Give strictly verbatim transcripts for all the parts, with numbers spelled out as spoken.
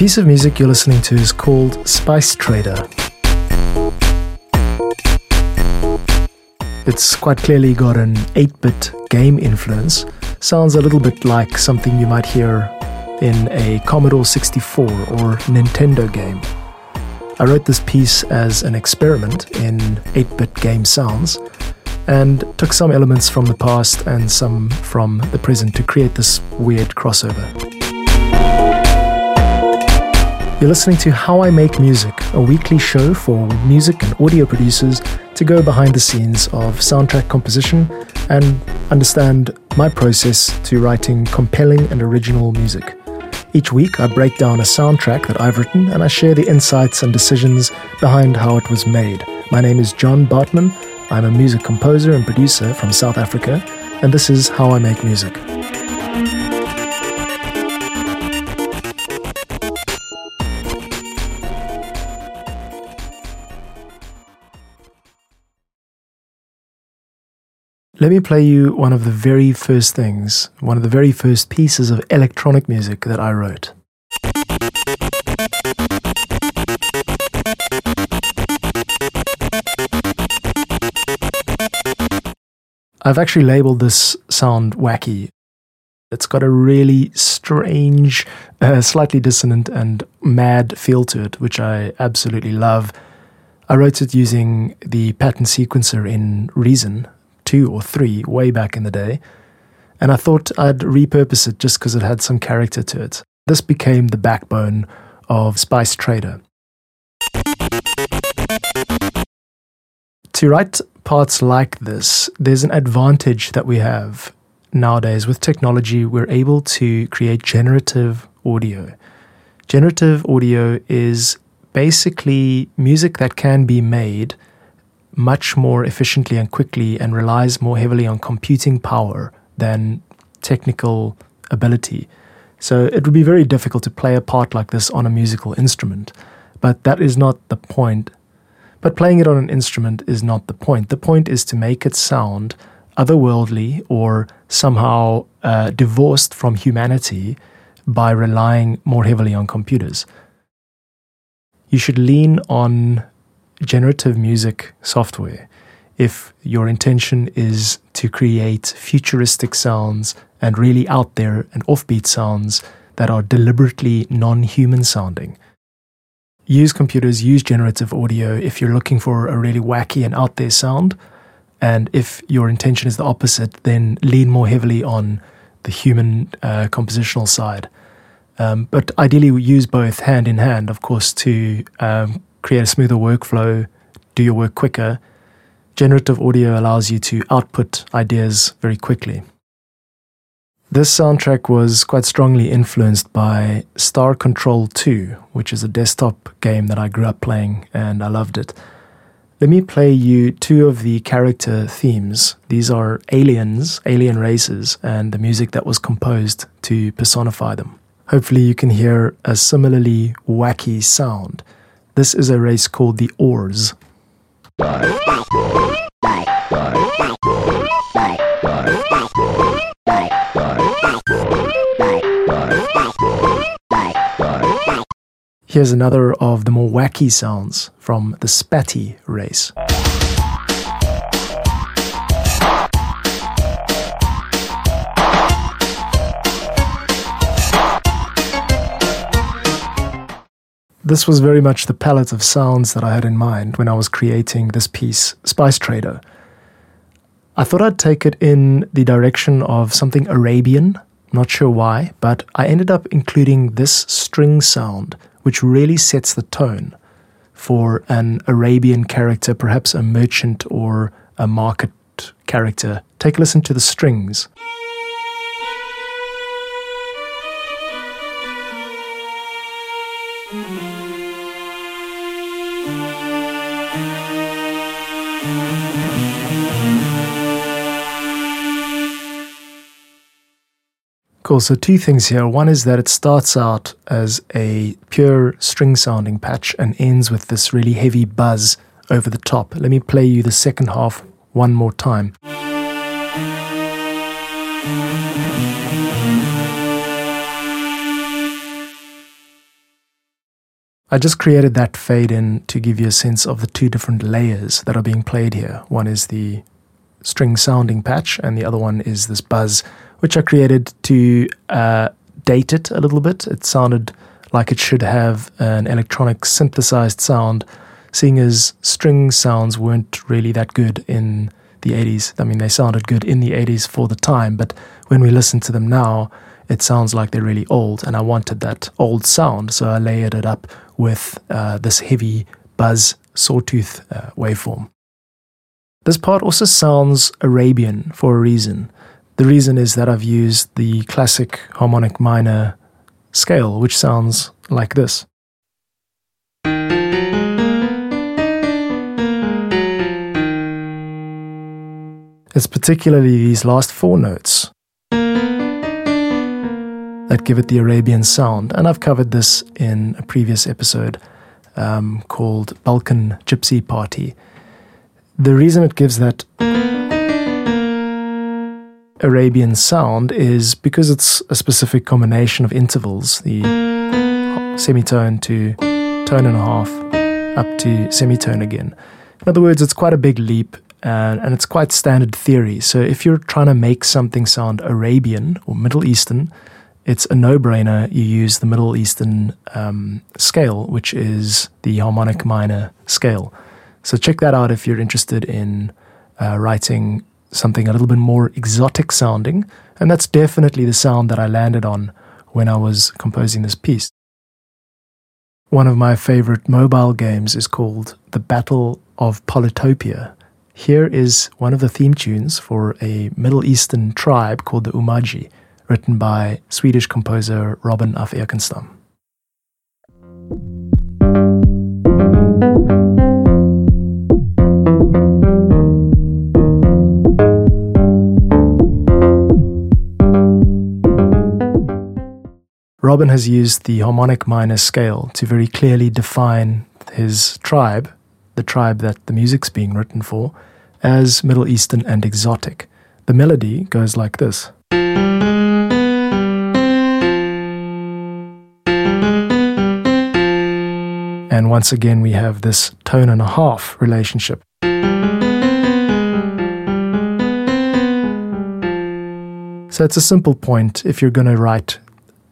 piece of music you're listening to is called Spice Trader. It's quite clearly got an eight-bit game influence. Sounds a little bit like something you might hear in a Commodore sixty-four or Nintendo game. I wrote this piece as an experiment in eight-bit game sounds and took some elements from the past and some from the present to create this weird crossover. You're listening to How I Make Music, a weekly show for music and audio producers to go behind the scenes of soundtrack composition and understand my process to writing compelling and original music. Each week, I break down a soundtrack that I've written and I share the insights and decisions behind how it was made. My name is John Bartmann. I'm a music composer and producer from South Africa, and this is How I Make Music. Let me play you one of the very first things, one of the very first pieces of electronic music that I wrote. I've actually labeled this sound wacky. It's got a really strange, uh, slightly dissonant and mad feel to it, which I absolutely love. I wrote it using the pattern sequencer in Reason, two or three way back in the day, and I thought I'd repurpose it just because it had some character to it. This became the backbone of Spice Trader. To write parts like this, there's an advantage that we have nowadays with technology. We're able to create generative audio. Generative audio is basically music that can be made much more efficiently and quickly and relies more heavily on computing power than technical ability. So it would be very difficult to play a part like this on a musical instrument, but that is not the point. But playing it on an instrument is not the point. The point is to make it sound otherworldly or somehow uh, divorced from humanity by relying more heavily on computers. You should lean on generative music software if your intention is to create futuristic sounds and really out there and offbeat sounds that are deliberately non-human sounding. Use computers, use generative audio if you're looking for a really wacky and out there sound, and if your intention is the opposite, then lean more heavily on the human uh, compositional side. Um, but ideally we use both hand in hand, of course, to um, create a smoother workflow, do your work quicker. Generative audio allows you to output ideas very quickly. This soundtrack was quite strongly influenced by Star Control two, which is a desktop game that I grew up playing and I loved it. Let me play you two of the character themes. These are aliens, alien races, and the music that was composed to personify them. Hopefully you can hear a similarly wacky sound. This is a race called the Ors. Here's another of the more wacky sounds from the Spatty race. This was very much the palette of sounds that I had in mind when I was creating this piece, Spice Trader. I thought I'd take it in the direction of something Arabian, not sure why, but I ended up including this string sound, which really sets the tone for an Arabian character, perhaps a merchant or a market character. Take a listen to the strings. Cool, so two things here. One is that it starts out as a pure string sounding patch and ends with this really heavy buzz over the top. Let me play you the second half one more time. I just created that fade in to give you a sense of the two different layers that are being played here. One is the string sounding patch, and the other one is this buzz, which I created to uh, date it a little bit. It sounded like it should have an electronic synthesized sound, seeing as string sounds weren't really that good in the eighties. I mean, they sounded good in the eighties for the time, but when we listen to them now, it sounds like they're really old, and I wanted that old sound, so I layered it up with uh, this heavy buzz sawtooth uh, waveform. This part also sounds Arabian for a reason. The reason is that I've used the classic harmonic minor scale, which sounds like this. It's particularly these last four notes that give it the Arabian sound, and I've covered this in a previous episode um, called Balkan Gypsy Party. The reason it gives that Arabian sound is because it's a specific combination of intervals, the semitone to tone and a half, up to semitone again. In other words, it's quite a big leap. Uh, and it's quite standard theory. So if you're trying to make something sound Arabian or Middle Eastern, it's a no-brainer. You use the Middle Eastern um, scale, which is the harmonic minor scale. So check that out if you're interested in uh, writing something a little bit more exotic sounding. And that's definitely the sound that I landed on when I was composing this piece. One of my favorite mobile games is called The Battle of Polytopia. Here is one of the theme tunes for a Middle Eastern tribe called the Oumaji, written by Swedish composer Robin Af Ekenstam. Robin has used the harmonic minor scale to very clearly define his tribe, the tribe that the music's being written for, as Middle Eastern and exotic. The melody goes like this. And once again we have this tone and a half relationship. So it's a simple point. If you're going to write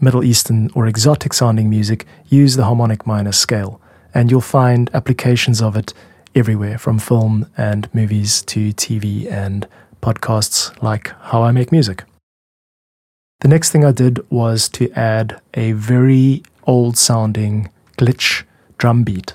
Middle Eastern or exotic sounding music, use the harmonic minor scale, and you'll find applications of it everywhere, from film and movies to T V and podcasts like How I Make Music. The next thing I did was to add a very old-sounding glitch drum beat.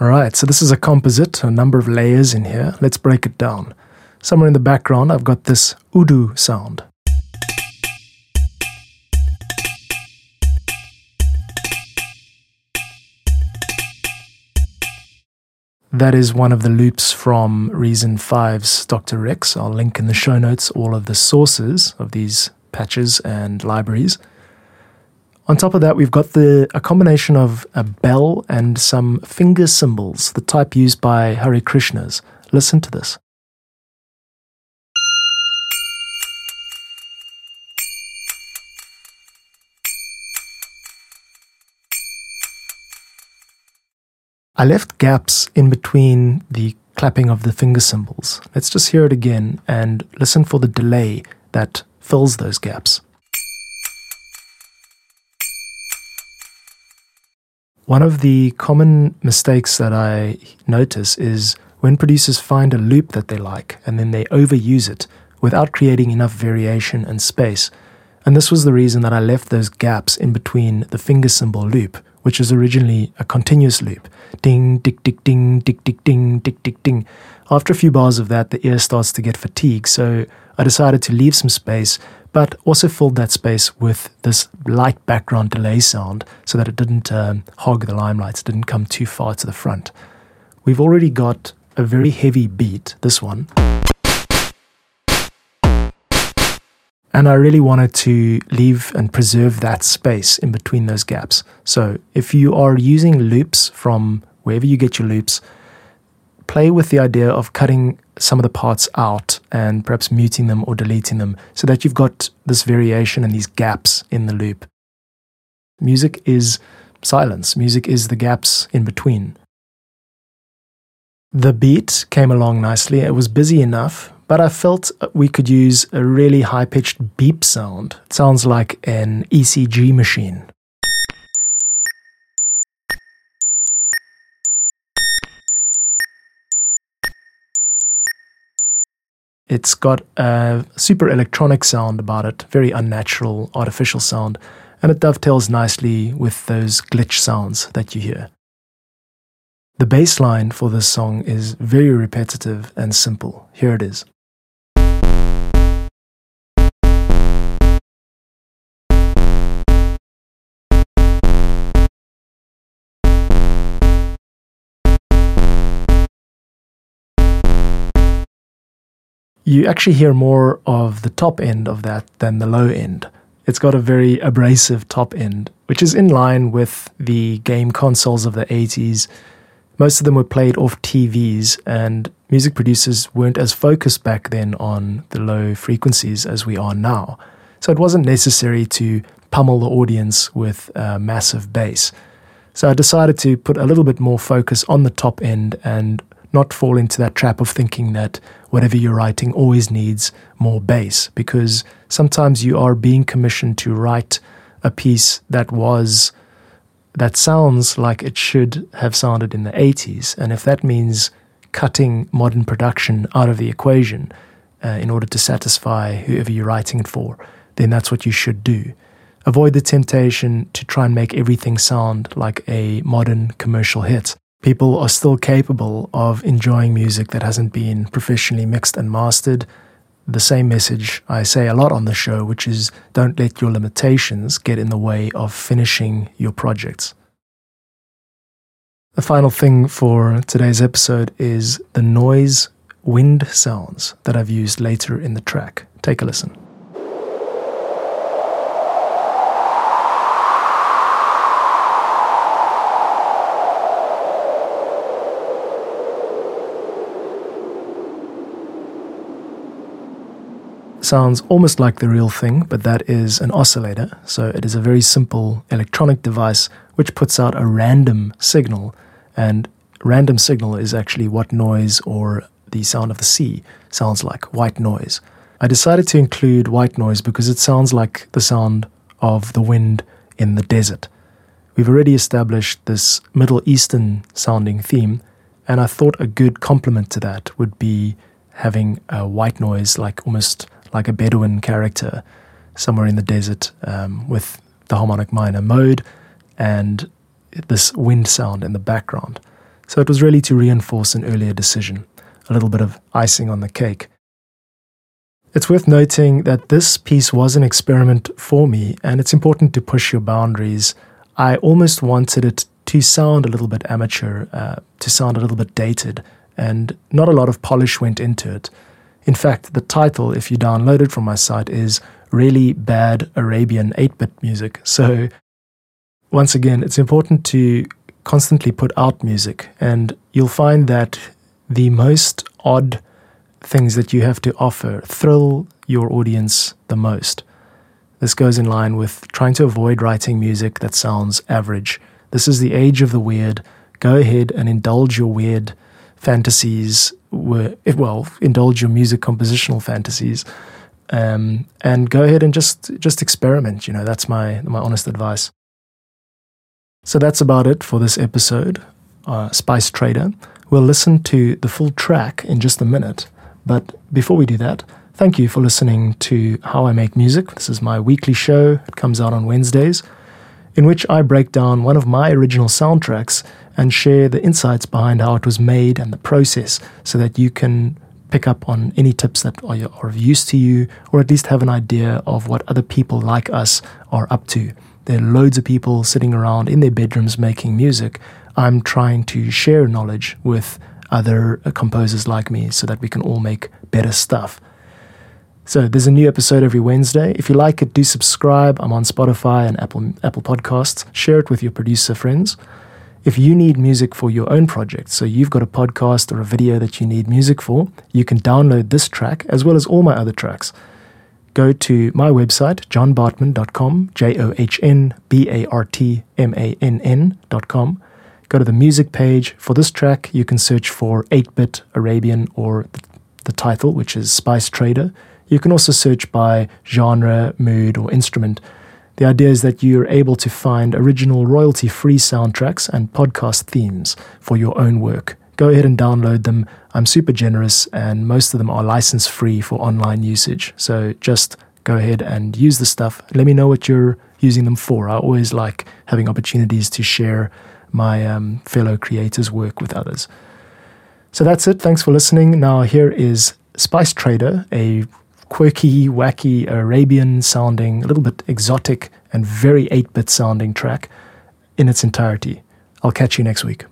Alright, so this is a composite, a number of layers in here. Let's break it down. Somewhere in the background, I've got this udu sound. That is one of the loops from Reason five's Doctor Rex. I'll link in the show notes all of the sources of these patches and libraries. On top of that, we've got the a combination of a bell and some finger cymbals, the type used by Hare Krishnas. Listen to this. I left gaps in between the clapping of the finger cymbals. Let's just hear it again and listen for the delay that fills those gaps. One of the common mistakes that I notice is when producers find a loop that they like and then they overuse it without creating enough variation and space. And this was the reason that I left those gaps in between the finger cymbal loop, which is originally a continuous loop. Ding, dick, dick, ding, dick, dick, ding, dick, dick, ding. After a few bars of that, the ear starts to get fatigued, so I decided to leave some space, but also filled that space with this light background delay sound so that it didn't um, hog the limelight, it didn't come too far to the front. We've already got a very heavy beat, this one. And I really wanted to leave and preserve that space in between those gaps. So if you are using loops from wherever you get your loops, play with the idea of cutting some of the parts out and perhaps muting them or deleting them so that you've got this variation and these gaps in the loop. Music is silence. Music is the gaps in between. The beat came along nicely. It was busy enough, but I felt we could use a really high-pitched beep sound. It sounds like an E C G machine. It's got a super electronic sound about it, very unnatural, artificial sound, and it dovetails nicely with those glitch sounds that you hear. The bass line for this song is very repetitive and simple. Here it is. You actually hear more of the top end of that than the low end. It's got a very abrasive top end, which is in line with the game consoles of the eighties. Most of them were played off T Vs, and music producers weren't as focused back then on the low frequencies as we are now. So it wasn't necessary to pummel the audience with a massive bass. So I decided to put a little bit more focus on the top end and not fall into that trap of thinking that whatever you're writing always needs more bass, because sometimes you are being commissioned to write a piece that was that sounds like it should have sounded in the eighties, and if that means cutting modern production out of the equation uh, in order to satisfy whoever you're writing it for, then that's what you should do. Avoid the temptation to try and make everything sound like a modern commercial hit. People are still capable of enjoying music that hasn't been professionally mixed and mastered. The same message I say a lot on the show, which is don't let your limitations get in the way of finishing your projects. The final thing for today's episode is the noise wind sounds that I've used later in the track. Take a listen. Sounds almost like the real thing, but that is an oscillator. So it is a very simple electronic device which puts out a random signal, and random signal is actually what noise or the sound of the sea sounds like, white noise. I decided to include white noise because it sounds like the sound of the wind in the desert. We've already established this Middle Eastern sounding theme, and I thought a good complement to that would be having a white noise, like almost like a Bedouin character somewhere in the desert um, with the harmonic minor mode and this wind sound in the background. So it was really to reinforce an earlier decision, a little bit of icing on the cake. It's worth noting that this piece was an experiment for me, and it's important to push your boundaries. I almost wanted it to sound a little bit amateur, uh, to sound a little bit dated, and not a lot of polish went into it. In fact, the title, if you download it from my site, is Really Bad Arabian eight-bit Music. So, once again, it's important to constantly put out music, and you'll find that the most odd things that you have to offer thrill your audience the most. This goes in line with trying to avoid writing music that sounds average. This is the age of the weird. Go ahead and indulge your weird fantasies, were, well, indulge your music compositional fantasies, um, and go ahead and just just experiment. You know, that's my my honest advice. So that's about it for this episode, uh, Spice Trader. We'll listen to the full track in just a minute, but before we do that, thank you for listening to How I Make Music. This is my weekly show. It comes out on Wednesdays, in which I break down one of my original soundtracks and share the insights behind how it was made and the process so that you can pick up on any tips that are of use to you, or at least have an idea of what other people like us are up to. There are loads of people sitting around in their bedrooms making music. I'm trying to share knowledge with other composers like me so that we can all make better stuff. So there's a new episode every Wednesday. If you like it, do subscribe. I'm on Spotify and Apple Apple Podcasts. Share it with your producer friends. If you need music for your own project, so you've got a podcast or a video that you need music for, you can download this track as well as all my other tracks. Go to my website, john bartmann dot com, J O H N B A R T M A N N dot com. Go to the music page. For this track, you can search for eight-bit Arabian or the title, which is Spice Trader. You can also search by genre, mood, or instrument. The idea is that you're able to find original royalty-free soundtracks and podcast themes for your own work. Go ahead and download them. I'm super generous, and most of them are license-free for online usage. So just go ahead and use the stuff. Let me know what you're using them for. I always like having opportunities to share my um, fellow creators' work with others. So that's it. Thanks for listening. Now here is Spice Trader, a quirky, wacky, Arabian-sounding, a little bit exotic and very eight-bit sounding track in its entirety. I'll catch you next week.